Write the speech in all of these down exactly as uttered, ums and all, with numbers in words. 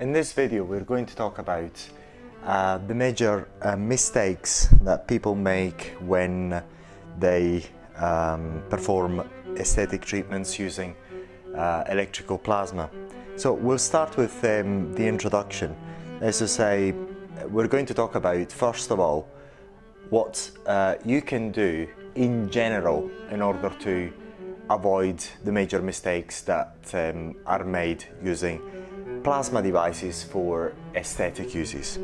In this video we're going to talk about uh, the major uh, mistakes that people make when they um, perform aesthetic treatments using uh, electrical plasma. So we'll start with um, the introduction. As I say, we're going to talk about, first of all, what uh, you can do in general in order to avoid the major mistakes that um, are made using plasma devices for aesthetic uses.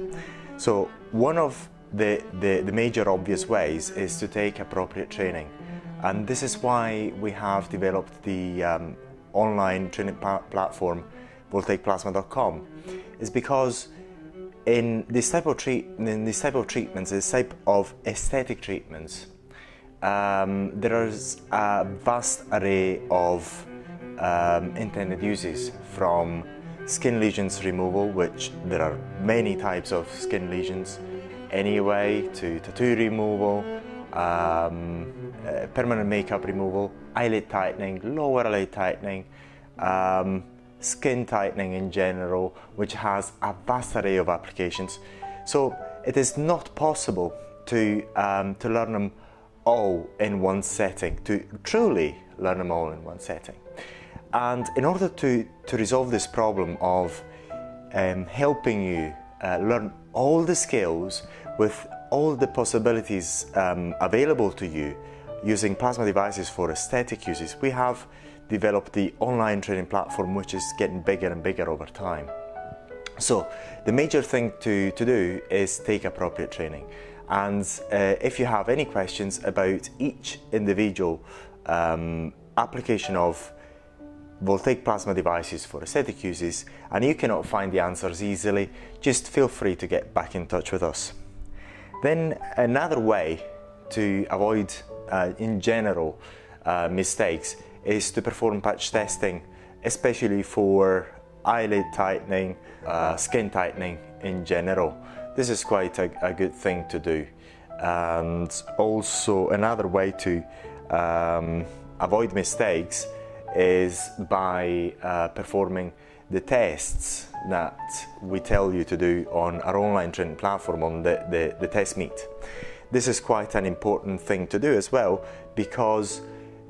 So one of the, the, the major obvious ways is to take appropriate training, and this is why we have developed the um, online training platform voltaic plasma dot com, is because in this type of treat in this type of treatments, this type of aesthetic treatments, um, there is a vast array of um, intended uses, from skin lesions removal, which there are many types of skin lesions anyway, to tattoo removal, um, uh, permanent makeup removal, eyelid tightening, lower eyelid tightening, um, skin tightening in general, which has a vast array of applications. So it is not possible to, um, to learn them all in one setting, to truly learn them all in one setting. And in order to, to resolve this problem of um, helping you uh, learn all the skills with all the possibilities um, available to you using plasma devices for aesthetic uses, we have developed the online training platform, which is getting bigger and bigger over time. So the major thing to, to do is take appropriate training. And uh, if you have any questions about each individual um, application of Voltaic plasma devices for aesthetic uses, and you cannot find the answers easily, just feel free to get back in touch with us. Then another way to avoid uh, in general uh, mistakes is to perform patch testing, especially for eyelid tightening, uh, skin tightening in general. This is quite a, a good thing to do. And also another way to um, avoid mistakes is by uh, performing the tests that we tell you to do on our online training platform, on the, the, the test meet. This is quite an important thing to do as well, because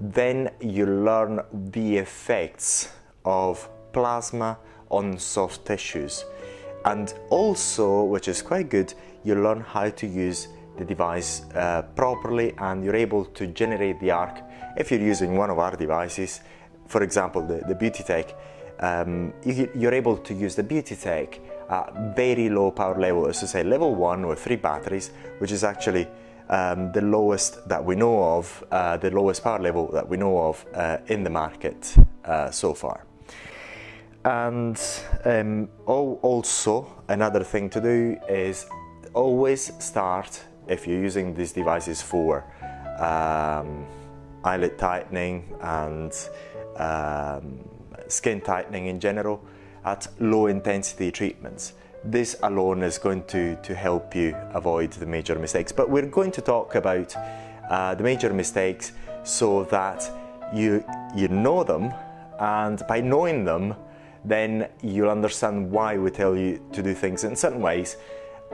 then you learn the effects of plasma on soft tissues, and also, which is quite good, you learn how to use the device uh, properly, and you're able to generate the arc. If you're using one of our devices, for example, the, the Beauty Tech, um, you, you're able to use the Beauty Tech at very low power level, as to say level one or three batteries, which is actually um, the lowest that we know of, uh, the lowest power level that we know of uh, in the market uh, so far. And um, oh, also another thing to do is always start, if you're using these devices for um, eyelid tightening and um, skin tightening in general, at low intensity treatments. This alone is going to, to help you avoid the major mistakes. But we're going to talk about uh, the major mistakes so that you, you know them, and by knowing them, then you'll understand why we tell you to do things in certain ways,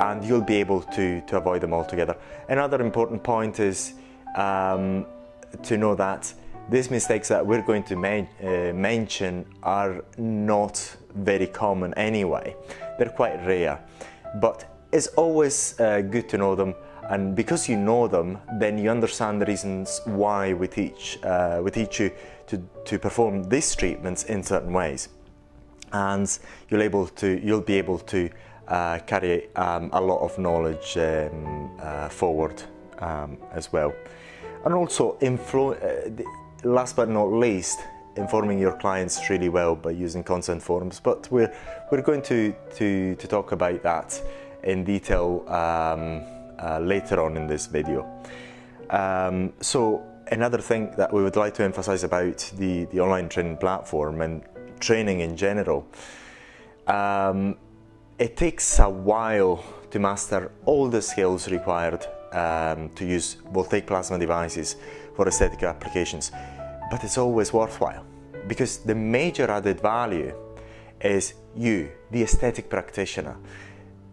and you'll be able to, to avoid them altogether. Another important point is um, to know that these mistakes that we're going to men uh, mention are not very common anyway. They're quite rare, but it's always uh, good to know them, and because you know them, then you understand the reasons why we teach, uh, we teach you to, to perform these treatments in certain ways, and you'll, able to, you'll be able to Uh, carry um, a lot of knowledge um, uh, forward um, as well. And also, influ uh, the, last but not least, informing your clients really well by using consent forms. But we're, we're going to, to, to talk about that in detail um, uh, later on in this video. Um, so another thing that we would like to emphasize about the, the online training platform and training in general, um, it takes a while to master all the skills required um, to use Voltaic plasma devices for aesthetic applications, but it's always worthwhile, because the major added value is you, the aesthetic practitioner.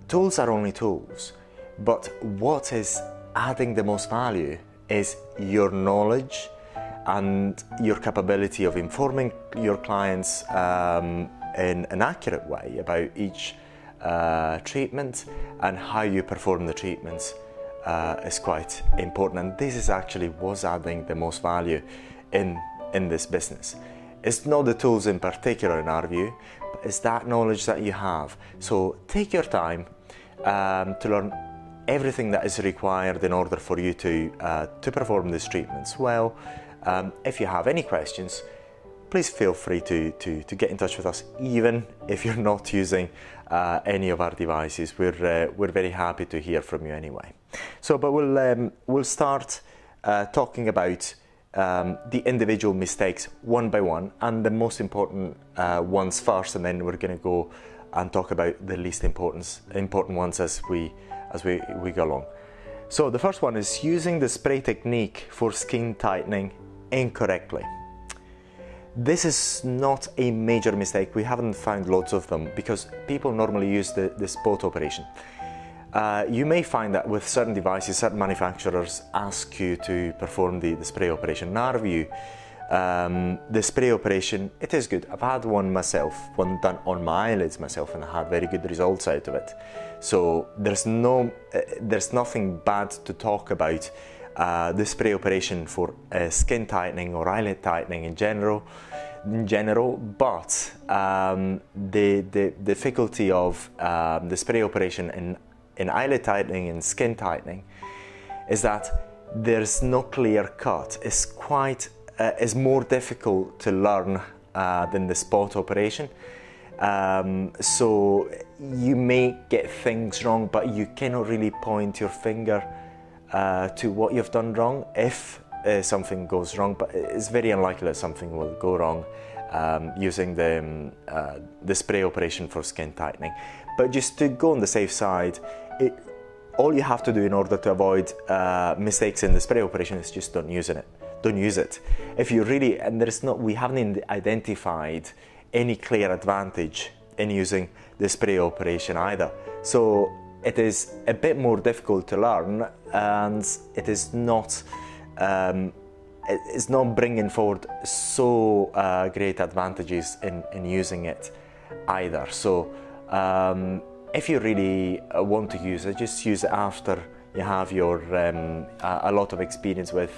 Tools are only tools, but what is adding the most value is your knowledge and your capability of informing your clients um, in an accurate way about each uh, treatment, and how you perform the treatments uh, is quite important. And this is actually what's adding the most value in, in this business. It's not the tools in particular in our view, but it's that knowledge that you have. So take your time um, to learn everything that is required in order for you to, uh, to perform these treatments well. Um, if you have any questions, please feel free to, to, to get in touch with us, even if you're not using uh, any of our devices. We're, uh, we're very happy to hear from you anyway. So, but we'll, um, we'll start uh, talking about um, the individual mistakes one by one, and the most important uh, ones first, and then we're going to go and talk about the least importance, important ones as we, as we, we go along. So the first one is using the spray technique for skin tightening incorrectly. This is not a major mistake. We haven't found lots of them because people normally use the, the spot operation. Uh, you may find that with certain devices, certain manufacturers ask you to perform the, the spray operation. In our view, um, the spray operation, it is good. I've had one myself, one done on my eyelids myself, and I had very good results out of it. So there's, no, uh, there's nothing bad to talk about. Uh, the spray operation for uh, skin tightening or eyelid tightening in general, in general, but um, the, the difficulty of um, the spray operation in, in eyelid tightening and skin tightening is that there's no clear cut. It's quite, uh, it's more difficult to learn uh, than the spot operation. Um, so you may get things wrong, but you cannot really point your finger Uh, to what you've done wrong if uh, something goes wrong, but it's very unlikely that something will go wrong um, using the, um, uh, the spray operation for skin tightening. But just to go on the safe side, it, all you have to do in order to avoid uh, mistakes in the spray operation is just don't use it. Don't use it. If you really, and there's not, we haven't identified any clear advantage in using the spray operation either. So it is a bit more difficult to learn, and it is not, um, it's not bringing forward so uh, great advantages in, in using it either. So um, if you really want to use it, just use it after you have your um, a lot of experience with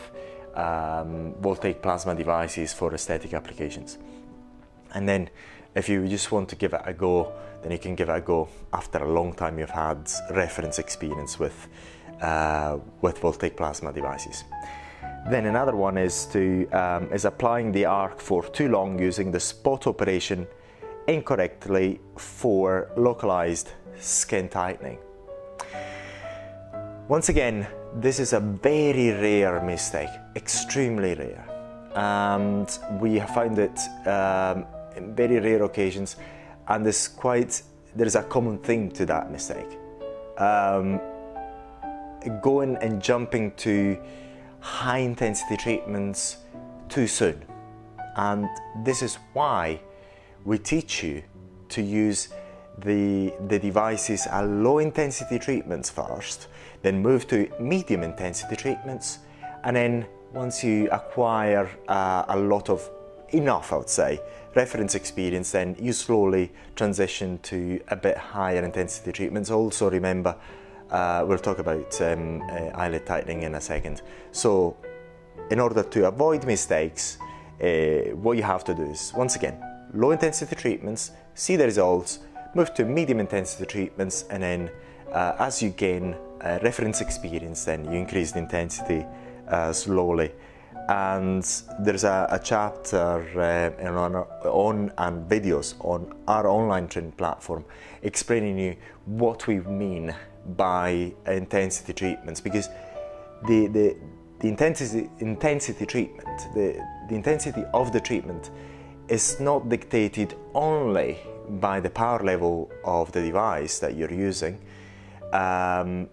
um, Voltaic plasma devices for aesthetic applications. And then if you just want to give it a go, then you can give it a go after a long time you've had reference experience with uh, with Voltaic plasma devices. Then another one is to um, is applying the arc for too long using the spot operation incorrectly for localized skin tightening. Once again, this is a very rare mistake, extremely rare, and we have found it um, in very rare occasions, and there's quite there's a common theme to that mistake. Um, going and jumping to high intensity treatments too soon, and this is why we teach you to use the the devices at low intensity treatments first, then move to medium intensity treatments, and then once you acquire uh, a lot of enough, I would say, reference experience, then you slowly transition to a bit higher intensity treatments. Also remember, uh, we'll talk about um, uh, eyelid tightening in a second. So in order to avoid mistakes, uh, what you have to do is, once again, low intensity treatments, see the results, move to medium intensity treatments, and then uh, as you gain uh, reference experience, then you increase the intensity uh, slowly. And there's a, a chapter uh, on, on and videos on our online training platform explaining you what we mean by intensity treatments, because the the, the intensity intensity treatment the the intensity of the treatment is not dictated only by the power level of the device that you're using. Um,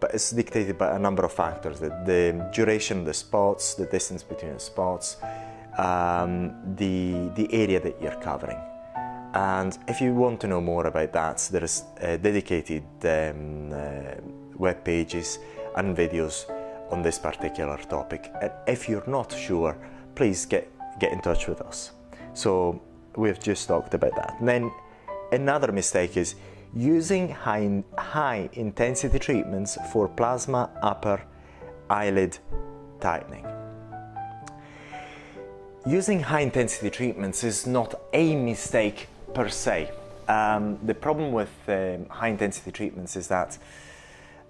But it's dictated by a number of factors: the, the duration of the spots, the distance between the spots, um, the, the area that you're covering. And if you want to know more about that, there's uh, dedicated um, uh, web pages and videos on this particular topic. And if you're not sure, please get, get in touch with us. So we've just talked about that. And then another mistake is using high, high intensity treatments for plasma upper eyelid tightening. Using high intensity treatments is not a mistake per se. Um, the problem with um, high intensity treatments is that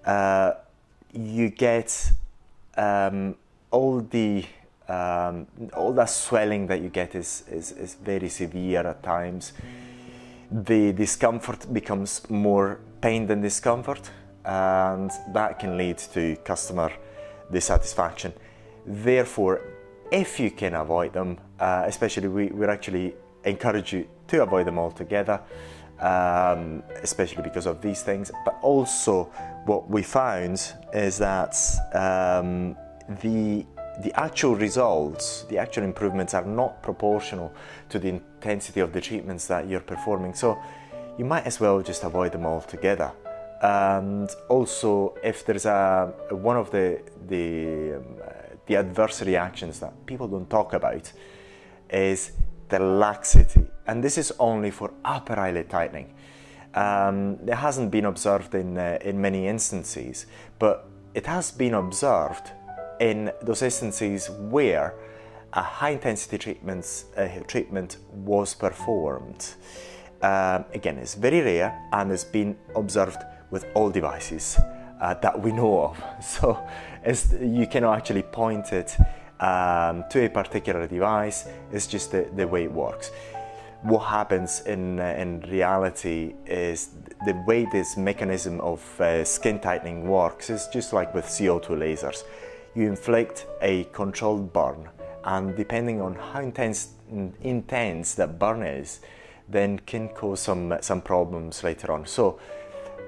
uh, you get um, all the um, all that swelling that you get is, is, is very severe at times. The discomfort becomes more pain than discomfort, and that can lead to customer dissatisfaction. Therefore, if you can avoid them, uh, especially we, we actually encourage you to avoid them altogether, um, especially because of these things. But also what we found is that um, the, the actual results, the actual improvements are not proportional to the intensity of the treatments that you're performing. So you might as well just avoid them altogether. And also, if there's a, one of the, the um, the adverse reactions that people don't talk about is the laxity. And this is only for upper eyelid tightening. Um, it hasn't been observed in, uh, in many instances, but it has been observed in those instances where a high intensity treatments, uh, treatment was performed. Um, again, it's very rare, and it's been observed with all devices Uh, that we know of, so it's, you cannot actually point it um, to a particular device. It's just the, the way it works. What happens in, uh, in reality is the way this mechanism of uh, skin tightening works is just like with C O two lasers. You inflict a controlled burn, and depending on how intense, intense that burn is, then can cause some, some problems later on. So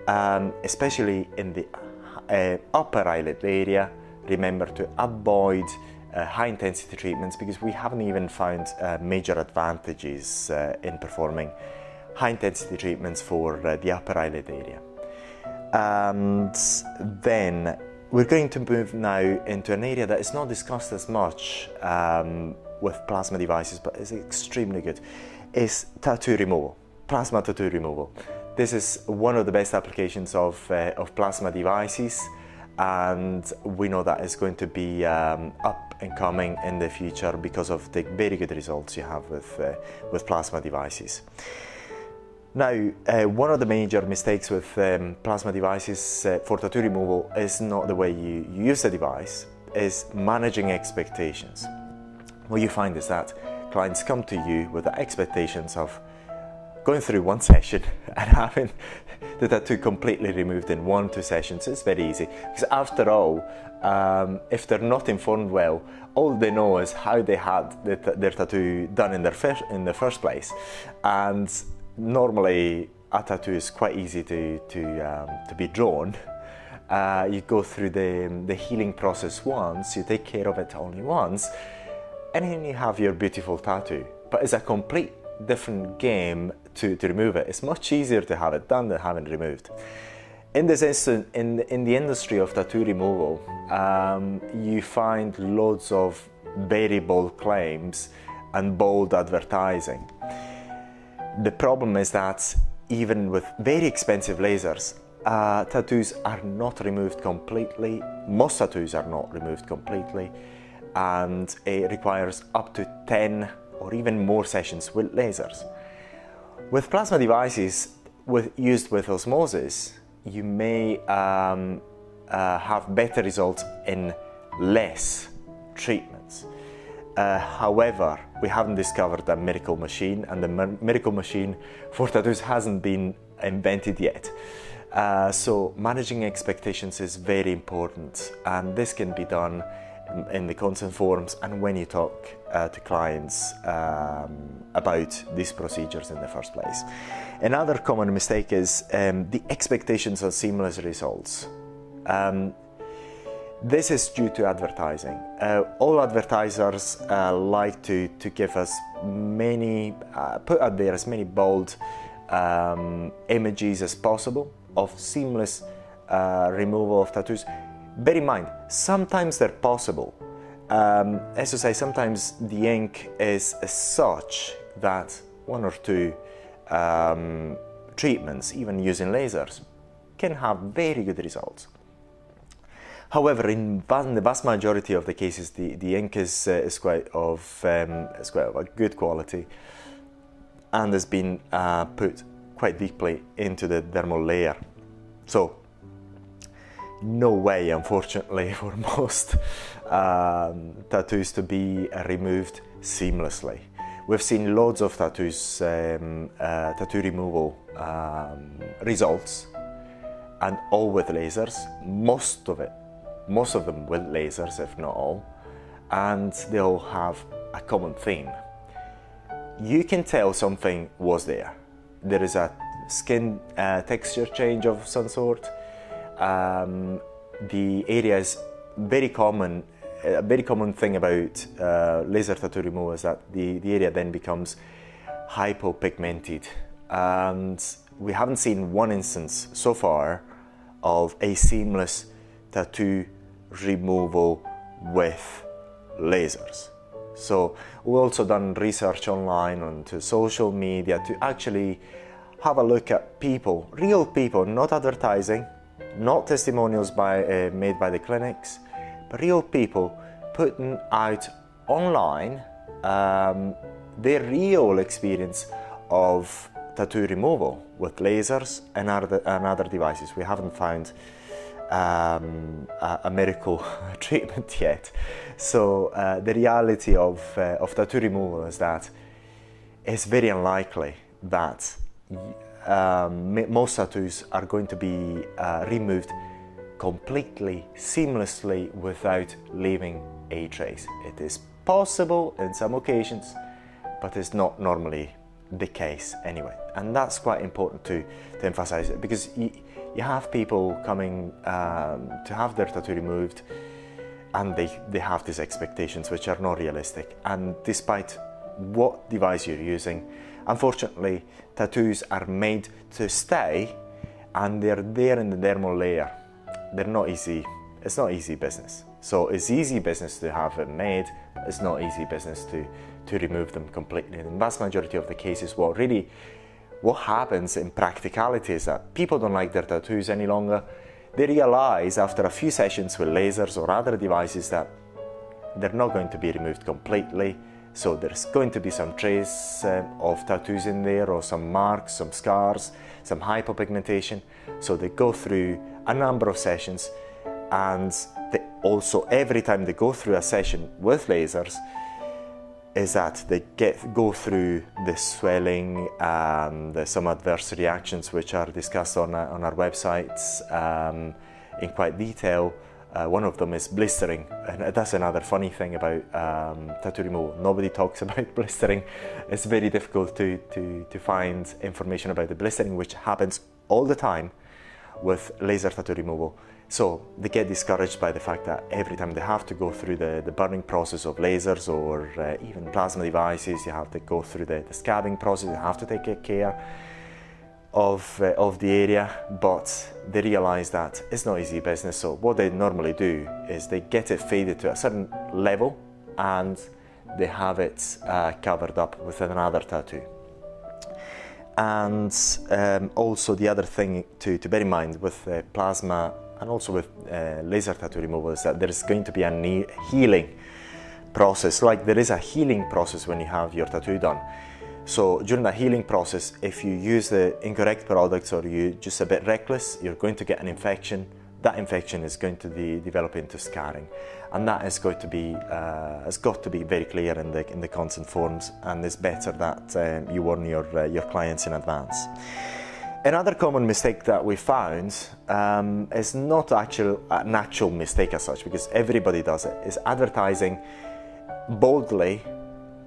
Um, especially in the uh, upper eyelid area, remember to avoid uh, high intensity treatments, because we haven't even found uh, major advantages uh, in performing high intensity treatments for uh, the upper eyelid area. And then we're going to move now into an area that is not discussed as much um, with plasma devices, but is extremely good. It's tattoo removal, plasma tattoo removal. This is one of the best applications of, uh, of plasma devices, and we know that it's going to be um, up and coming in the future because of the very good results you have with, uh, with plasma devices. Now, uh, one of the major mistakes with um, plasma devices uh, for tattoo removal is not the way you, you use the device, is managing expectations. What you find is that clients come to you with the expectations of going through one session and having the tattoo completely removed in one or two sessions. It's very easy, because after all, um, if they're not informed well, all they know is how they had the their tattoo done in, their first, in the first place. And normally a tattoo is quite easy to, to, um, to be drawn. Uh, you go through the, the healing process once, you take care of it only once, and then you have your beautiful tattoo. But it's a complete different game to, to remove it. It's much easier to have it done than having it removed. In this instance, in, in the industry of tattoo removal, um, you find loads of very bold claims and bold advertising. The problem is that even with very expensive lasers, uh, tattoos are not removed completely. Most tattoos are not removed completely, and it requires up to ten or even more sessions with lasers. With plasma devices with, used with osmosis, you may um, uh, have better results in less treatments. Uh, however, we haven't discovered a miracle machine, and the miracle machine for tattoos hasn't been invented yet. Uh, so managing expectations is very important, and this can be done in the consent forms and when you talk uh, to clients um, about these procedures in the first place. Another common mistake is um, the expectations of seamless results. Um, This is due to advertising. Uh, all advertisers uh, like to, to give us many, uh, put out there as many bold um, images as possible of seamless uh, removal of tattoos. Bear in mind, sometimes they're possible. Um, as you say, sometimes the ink is such that one or two um, treatments, even using lasers, can have very good results. However, in the vast majority of the cases, the, the ink is, uh, is, quite of, um, is quite of a good quality and has been uh, put quite deeply into the dermal layer. So, no way, unfortunately, for most um, tattoos to be removed seamlessly. We've seen loads of tattoos, um, uh, tattoo removal um, results, and all with lasers, most of it. Most of them with lasers, if not all, and they all have a common theme. You can tell something was there. There is a skin uh, texture change of some sort. Um, the area is very common. A very common thing about uh, laser tattoo removal is that the, the area then becomes hypopigmented. And we haven't seen one instance so far of a seamless tattoo removal with lasers. So we've also done research online onto social media to actually have a look at people, real people, not advertising, not testimonials by, uh, made by the clinics, but real people putting out online um, their real experience of tattoo removal with lasers and other, and other devices. We haven't found um, a, a miracle treatment yet. So uh, the reality of, uh, of tattoo removal is that it's very unlikely that um, most tattoos are going to be uh, removed completely, seamlessly, without leaving a trace. It is possible in some occasions, but it's not normally the case anyway, and that's quite important to, to emphasize it, because you, you have people coming um, to have their tattoo removed and they, they have these expectations which are not realistic, and despite what device you're using, unfortunately tattoos are made to stay and they're there in the dermal layer. They're not easy. It's not easy business. So it's easy business to have it made, but it's not easy business to to remove them completely. In the vast majority of the cases, what really what happens in practicality is that people don't like their tattoos any longer. They realize after a few sessions with lasers or other devices that they're not going to be removed completely. So there's going to be some trace uh, of tattoos in there, or some marks, some scars, some hypopigmentation. So they go through a number of sessions, and they also, every time they go through a session with lasers, is that they get go through the swelling and some adverse reactions, which are discussed on, on our websites um, in quite detail. Uh, one of them is blistering, and that's another funny thing about um, tattoo removal. Nobody talks about blistering. It's very difficult to, to, to find information about the blistering, which happens all the time with laser tattoo removal. So they get discouraged by the fact that every time they have to go through the, the burning process of lasers or uh, even plasma devices, you have to go through the, the scabbing process, you have to take care of, uh, of the area, but they realize that it's not easy business. So what they normally do is they get it faded to a certain level and they have it uh, covered up with another tattoo. And um, also the other thing to, to bear in mind with uh, plasma and also with uh, laser tattoo removal is that there's going to be a healing process. Like there is a healing process when you have your tattoo done. So during that healing process, if you use the incorrect products or you're just a bit reckless, you're going to get an infection. That infection is going to be develop into scarring, and that is going to be uh, has got to be very clear in the in the consent forms, and it's better that um, you warn your uh, your clients in advance. Another common mistake that we found um, is not actual an actual mistake as such, because everybody does it, is advertising boldly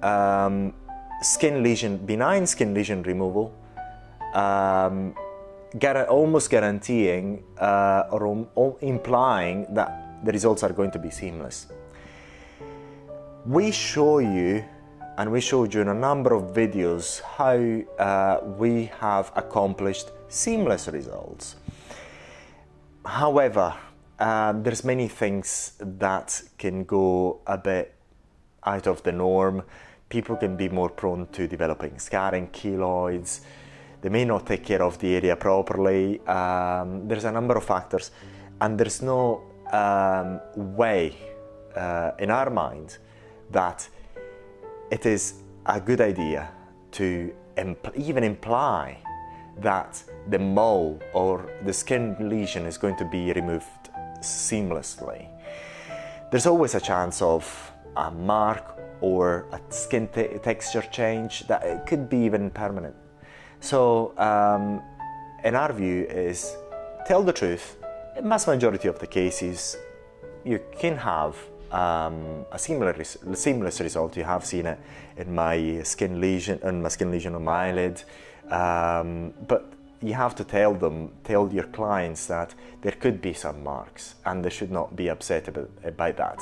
um, skin lesion, benign skin lesion removal. Um, Almost guaranteeing uh, or um, implying that the results are going to be seamless. We show you, and we showed you in a number of videos, how uh, we have accomplished seamless results. However, uh, there's many things that can go a bit out of the norm. People can be more prone to developing scarring, keloids. They may not take care of the area properly. Um, there's a number of factors, and there's no um, way uh, in our mind that it is a good idea to impl- even imply that the mole or the skin lesion is going to be removed seamlessly. There's always a chance of a mark or a skin te- texture change that it could be even permanent. So um, in our view is, tell the truth. In mass majority of the cases, you can have Um, a seamless, seamless result. You have seen it in my skin lesion, in my skin lesion on my eyelid. Um, but you have to tell them, tell your clients that there could be some marks, and they should not be upset about, by that.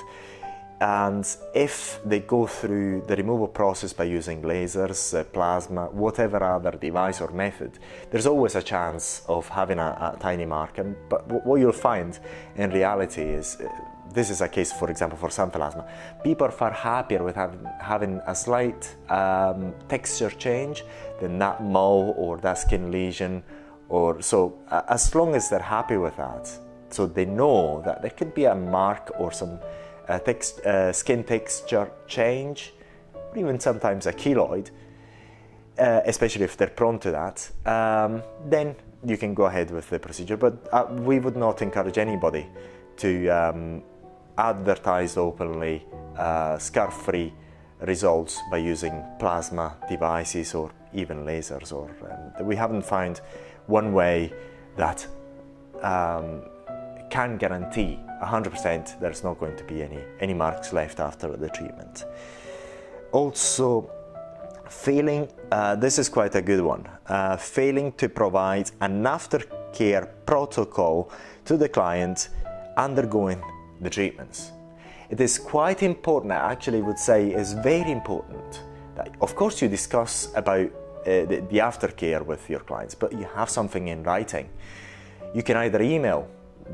And if they go through the removal process by using lasers, uh, plasma, whatever other device or method, there's always a chance of having a, a tiny mark. And, but what you'll find in reality is, uh, this is a case, for example, for xanthelasma. People are far happier with having, having a slight um, texture change than that mole or that skin lesion. Or so, uh, as long as they're happy with that, so they know that there could be a mark or some uh, text, uh, skin texture change, or even sometimes a keloid, uh, especially if they're prone to that, um, then you can go ahead with the procedure. But uh, we would not encourage anybody to um, advertise openly uh, scar-free results by using plasma devices or even lasers. Or um, we haven't found one way that um, can guarantee one hundred percent there's not going to be any, any marks left after the treatment. Also, failing, uh, this is quite a good one, uh, failing to provide an aftercare protocol to the client undergoing the treatments. It is quite important, I actually would say is very important, that of course you discuss about uh, the, the aftercare with your clients, but you have something in writing. You can either email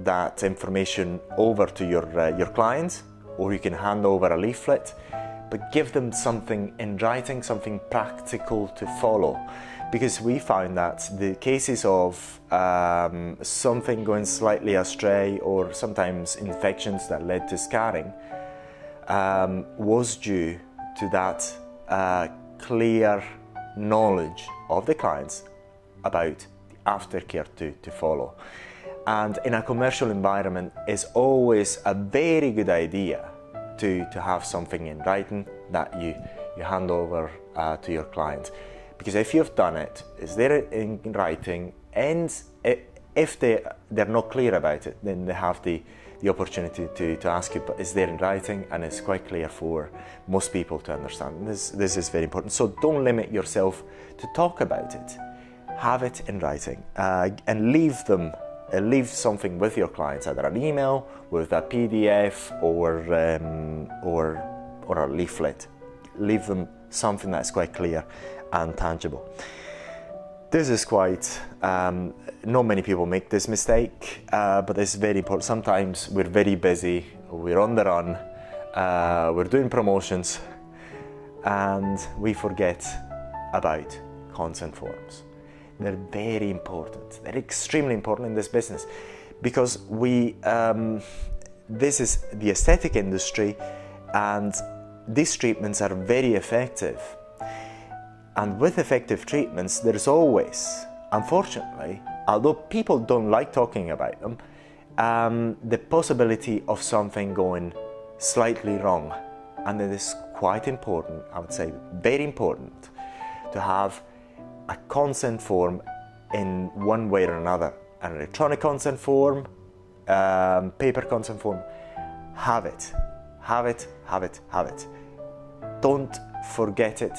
that information over to your, uh, your client, or you can hand over a leaflet, but give them something in writing, something practical to follow. Because we found that the cases of um, something going slightly astray, or sometimes infections that led to scarring, um, was due to that uh, clear knowledge of the clients about the aftercare to, to follow. And in a commercial environment, it's always a very good idea to, to have something in writing that you, you hand over uh, to your client. Because if you've done it, it's there in writing, and if they, they're not clear about it, then they have the, the opportunity to, to ask you, but it's there in writing, and it's quite clear for most people to understand. This, this is very important. So don't limit yourself to talk about it. Have it in writing, uh, and leave them, uh, leave something with your clients, either an email, with a P D F, or, um, or, or a leaflet. Leave them something that's quite clear and tangible. This is quite, um, not many people make this mistake, uh, but it's very important. Sometimes we're very busy, we're on the run, uh, we're doing promotions, and we forget about consent forms. They're very important. They're extremely important in this business, because we, um, this is the aesthetic industry, and these treatments are very effective. And with effective treatments, there's always, unfortunately, although people don't like talking about them, um, the possibility of something going slightly wrong. And it is quite important, I would say very important, to have a consent form in one way or another. An electronic consent form, um, paper consent form. Have it, have it, have it, have it. Don't forget it.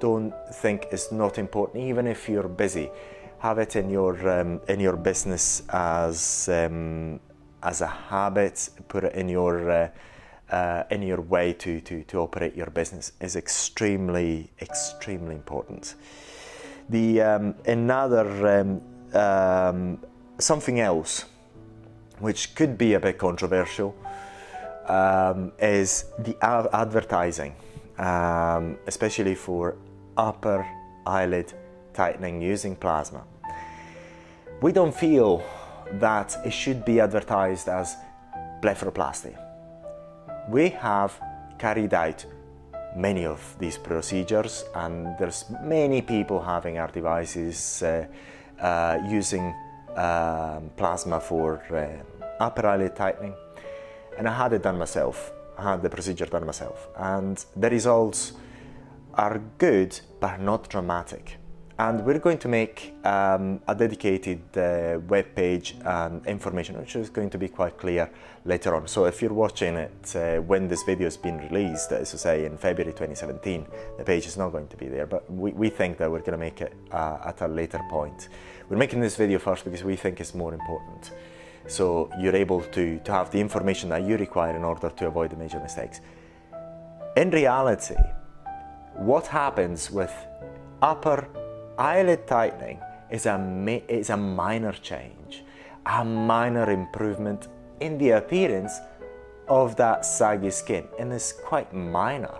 Don't think it's not important, even if you're busy. Have it in your um, in your business as um, as a habit, put it in your uh, uh, in your way to, to, to operate your business is extremely, extremely important. The um, another um, um, something else which could be a bit controversial um, is the ad advertising, um, especially for upper eyelid tightening using plasma. We don't feel that it should be advertised as blepharoplasty. We have carried out many of these procedures, and there's many people having our devices uh, uh, using uh, plasma for uh, upper eyelid tightening, and I had it done myself. I had the procedure done myself, and the results are good but not dramatic. And we're going to make um, a dedicated uh, web page and information, which is going to be quite clear later on. So if you're watching it uh, when this video has been released, as I say in February twenty seventeen, the page is not going to be there, but we, we think that we're going to make it uh, at a later point. We're making this video first because we think it's more important, so you're able to, to have the information that you require in order to avoid the major mistakes. In reality, what happens with upper eyelid tightening is a, is a minor change, a minor improvement in the appearance of that saggy skin, and it's quite minor.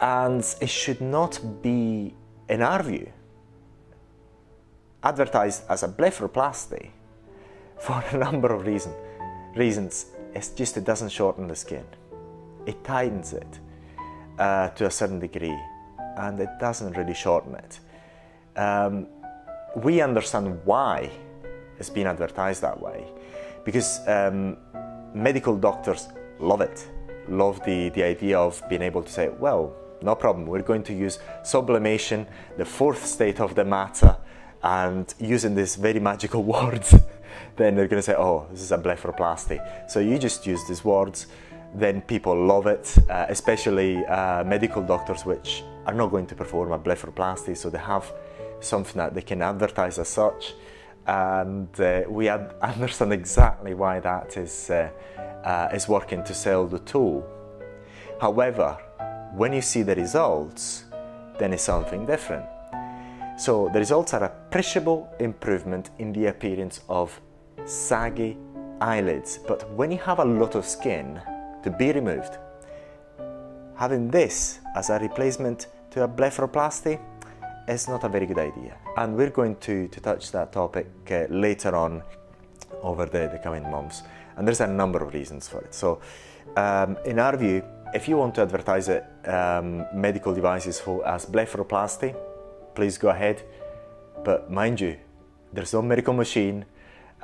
And it should not be, in our view, advertised as a blepharoplasty for a number of reason, reasons. It's just it doesn't shorten the skin. It tightens it uh, to a certain degree, and it doesn't really shorten it. Um, we understand why it's been advertised that way, because um, medical doctors love it, love the, the idea of being able to say, well, no problem, we're going to use sublimation, the fourth state of the matter, and using these very magical words, then they're going to say, oh, this is a blepharoplasty. So you just use these words, then people love it, uh, especially uh, medical doctors, which are not going to perform a blepharoplasty, so they have something that they can advertise as such, and uh, we understand exactly why that is uh, uh, is working to sell the tool. However, when you see the results, then it's something different. So the results are appreciable improvement in the appearance of saggy eyelids, but when you have a lot of skin to be removed, having this as a replacement to a blepharoplasty is not a very good idea, and we're going to, to touch that topic uh, later on over the, the coming months, and there's a number of reasons for it. So um, in our view, if you want to advertise it, um, medical devices for, as blepharoplasty, please go ahead, but mind you, there's no miracle machine.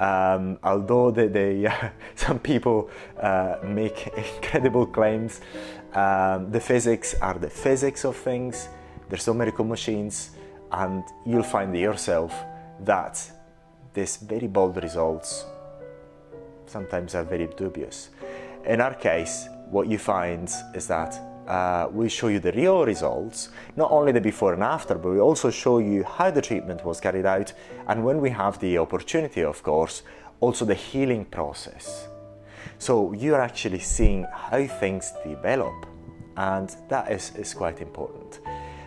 Um, although they, they, uh, some people uh, make incredible claims, um, the physics are the physics of things. There's no miracle machines, and you'll find yourself that these very bold results sometimes are very dubious. In our case, what you find is that uh, we show you the real results, not only the before and after, but we also show you how the treatment was carried out, and when we have the opportunity, of course, also the healing process. So you're actually seeing how things develop, and that is, is quite important.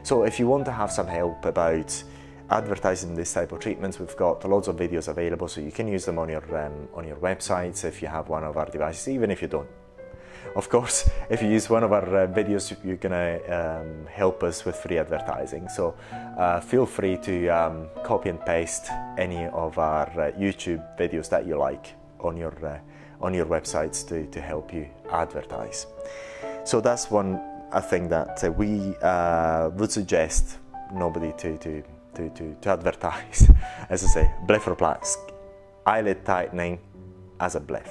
So if you want to have some help about advertising this type of treatments, we've got lots of videos available, so you can use them on your, um, on your websites if you have one of our devices, even if you don't. Of course, if you use one of our uh, videos, you're gonna um, help us with free advertising. So uh, feel free to um, copy and paste any of our uh, YouTube videos that you like on your, uh, on your websites to, to help you advertise. So that's one I think that uh, we uh, would suggest nobody to, to, to, to, to advertise, as I say, blepharoplasty, eyelid tightening as a blef.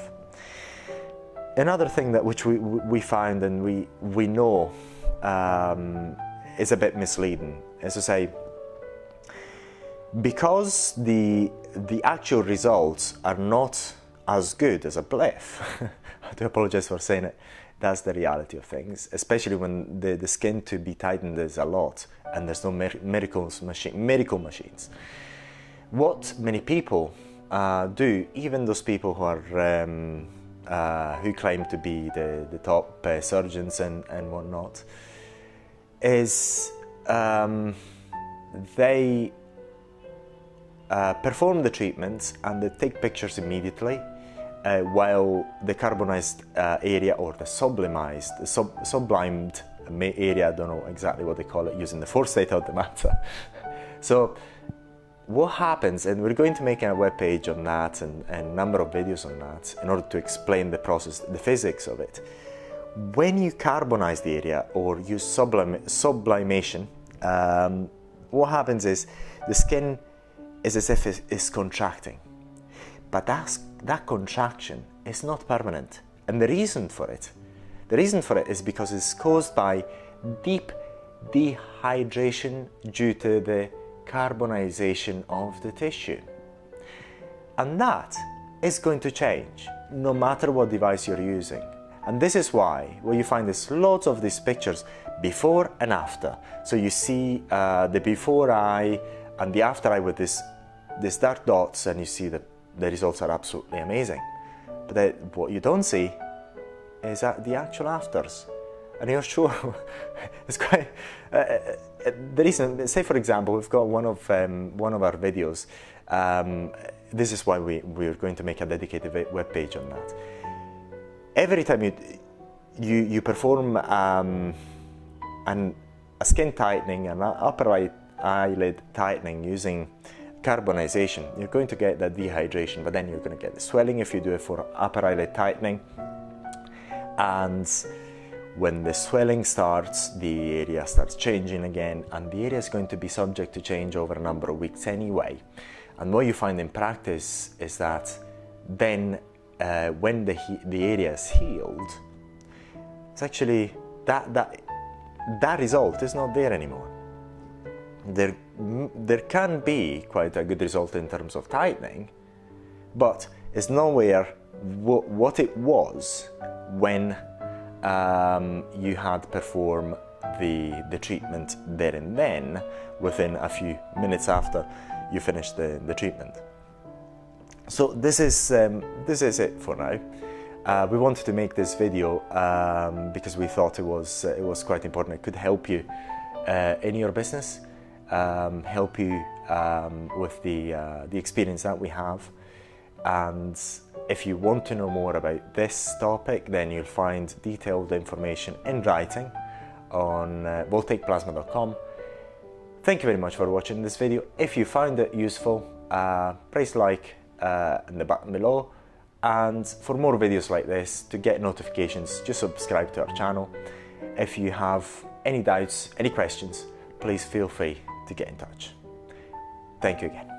Another thing that which we, we find and we, we know um, is a bit misleading, as I say, because the, the actual results are not as good as a blef, I do apologize for saying it, that's the reality of things, especially when the, the skin to be tightened is a lot and there's no miracles machine, miracle machines. What many people uh, do, even those people who are um, uh, who claim to be the, the top uh, surgeons and, and whatnot, is um, they uh, perform the treatments and they take pictures immediately, uh, while the carbonized uh, area, or the sublimized, the sub sublimed area, I don't know exactly what they call it, using the fourth state of the matter. So what happens, and we're going to make a webpage on that and a number of videos on that in order to explain the process, the physics of it. When you carbonize the area or use sublim sublimation, um, what happens is the skin is as if it's contracting, but that's, that contraction is not permanent. And the reason for it, the reason for it is because it's caused by deep dehydration due to the carbonization of the tissue. And that is going to change no matter what device you're using. And this is why what you find is lots of these pictures before and after. So you see uh, the before eye and the after eye with this, this dark dots, and you see that the results are absolutely amazing. But that, what you don't see is that the actual afters. And you're sure, it's quite, uh, the reason, say for example, we've got one of, um, one of our videos, um, this is why we, we're going to make a dedicated webpage on that. Every time you, you, you perform um, an, a skin tightening, an upper eye, eyelid tightening using carbonization, you're going to get that dehydration, but then you're going to get the swelling if you do it for upper eyelid tightening. And when the swelling starts, the area starts changing again, and the area is going to be subject to change over a number of weeks anyway. And what you find in practice is that then uh, when the, the area is healed, it's actually that, that, that result is not there anymore. There, there can be quite a good result in terms of tightening, but it's nowhere what, what it was when Um, you had perform the, the treatment there and then, within a few minutes after you finish the, the treatment. So this is, um, this is it for now. Uh, we wanted to make this video um, because we thought it was, uh, it was quite important. It could help you uh, in your business, um, help you um, with the, uh, the experience that we have. And if you want to know more about this topic, then you'll find detailed information in writing on uh, voltaic plasma dot com. Thank you very much for watching this video. If you found it useful, uh, press like uh, in the button below. And for more videos like this, to get notifications, just subscribe to our channel. If you have any doubts, any questions, please feel free to get in touch. Thank you again.